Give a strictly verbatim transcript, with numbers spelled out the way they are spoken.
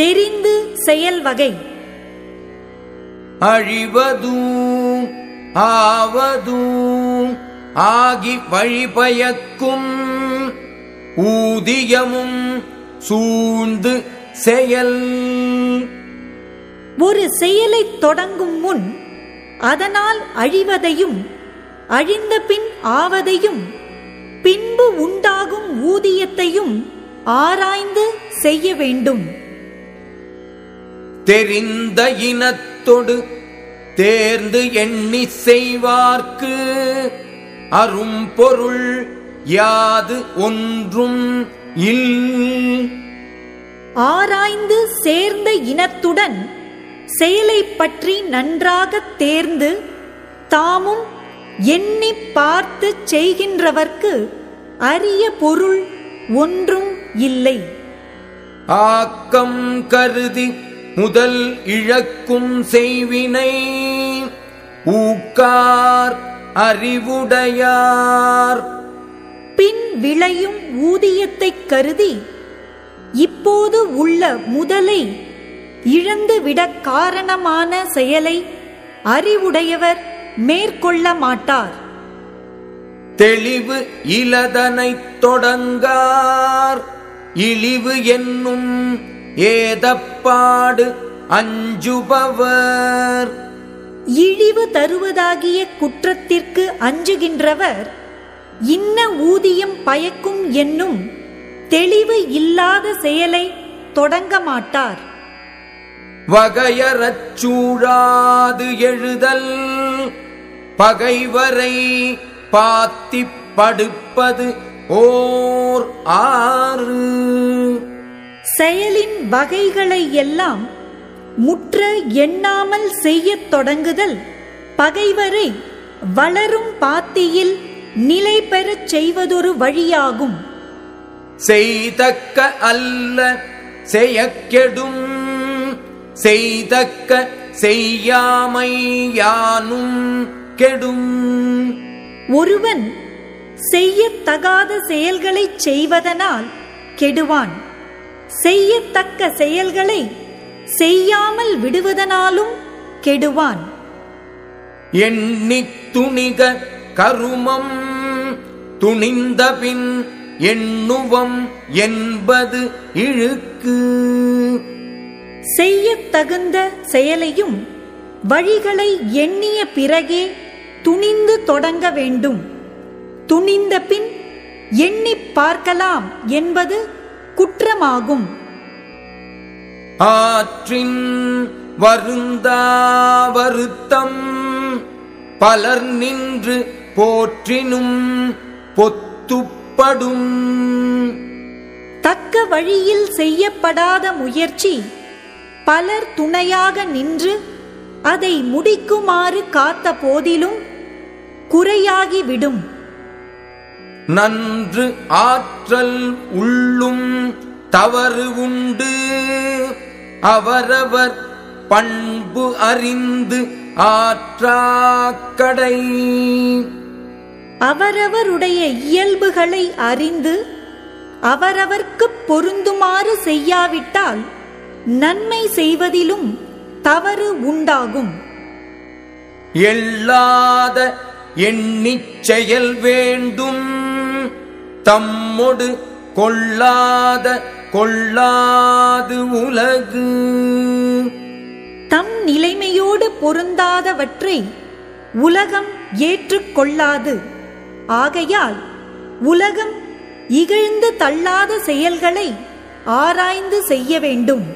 தெரிந்து செயல் வகை. அழிவதும் ஆவதும் ஆகி வழிபயக்கும் ஊதியமும் சூழ்ந்து செயல். ஒரு செயலை தொடங்கும் முன் அதனால் அழிவதையும் அழிந்த பின் ஆவதையும் பின்பு உண்டாகும் ஊதியத்தையும் ஆராய்ந்து செய்ய வேண்டும். தெரிந்த இனத்தொடு தேர்ந்து எண்ணி செய்வார்க்கு அரும்பொருள் யாது ஒன்றும் இல். ஆராய்ந்து சேர்ந்த இனத்துடன் செயலை பற்றி நன்றாக தேர்ந்து தாமும் எண்ணி பார்த்து செய்கின்றவர்க்கு அரிய பொருள் ஒன்றும் இல்லை. ஆக்கம் கருதி முதல் இழக்கும் செய்வினை ஊக்கார் அறிவுடையார். பின் விளையும் ஊதியத்தை கருதி இப்போது உள்ள முதலை இழந்துவிட காரணமான செயலை அறிவுடையவர் மேற்கொள்ள மாட்டார். தெளிவு இலதனைத் தொடங்கார் இழிவு என்னும் ஏதப்பாடு அஞ்சுபவர். இழிவு தருவதாகிய குற்றத்திற்கு அஞ்சுகின்றவர் இன்ன ஊதியம் பயக்கும் என்னும் தெளிவு இல்லாத செயலை தொடங்க மாட்டார். வகையறச் சூழாது எழுதல் பகைவரை பாத்தி படுப்பது ஓர் ஆறு. செயலின் வகைகளை எல்லாம் முற்ற எண்ணாமல் செய்யத் தொடங்குதல் பகைவரை வளரும் பாத்தியில் நிலை பெறச் செய்வதொரு வழியாகும். செய்தக்க அல்ல செயக்கெடும் செய்தக்க செய்யாமை யானும் கெடும். ஒருவன் செய்யத்தகாத செயல்களை செய்வதனால் கெடுவான். செய்யத்தக்க செயல்களை செய்யாமல் விடுவதனாலும் கெடுவான். எண்ணி துணிக கருமம் துணிந்தபின் எண்ணுவம் என்பது இழுக்கு. செய்யத்தகுந்த செயலையும் வழிகளை எண்ணிய பிறகே துணிந்து தொடங்க வேண்டும். துணிந்த பின் எண்ணி பார்க்கலாம் என்பது குற்றமாகும். ஆற்றின் வருந்தா வருத்தம் பலர் நின்று போற்றினும் பொத்துப்படும். தக்க வழியில் செய்யப்படாத முயற்சி பலர் துணையாக நின்று அதை முடிக்குமாறு காத்த போதிலும் குறையாகிவிடும். நன்று ஆற்றல் உள்ளும் தவறு உண்டு அவரவர் பண்பு அறிந்து ஆற்றாக்கடை. அவரவருடைய இயல்புகளை அறிந்து அவரவர்க்கு பொருந்துமாறு செய்யாவிட்டால் நன்மை செய்வதிலும் தவறு உண்டாகும். எல்லாத எண்ணிச் செயல் வேண்டும் தம்மொடு கொள்ளாத கொள்ளாது உலகு. தம் நிலைமையோடு பொருந்தாதவற்றை உலகம் ஏற்றுக்கொள்ளாது. ஆகையால் உலகம் இகழ்ந்து தள்ளாத செயல்களை ஆராய்ந்து செய்ய வேண்டும்.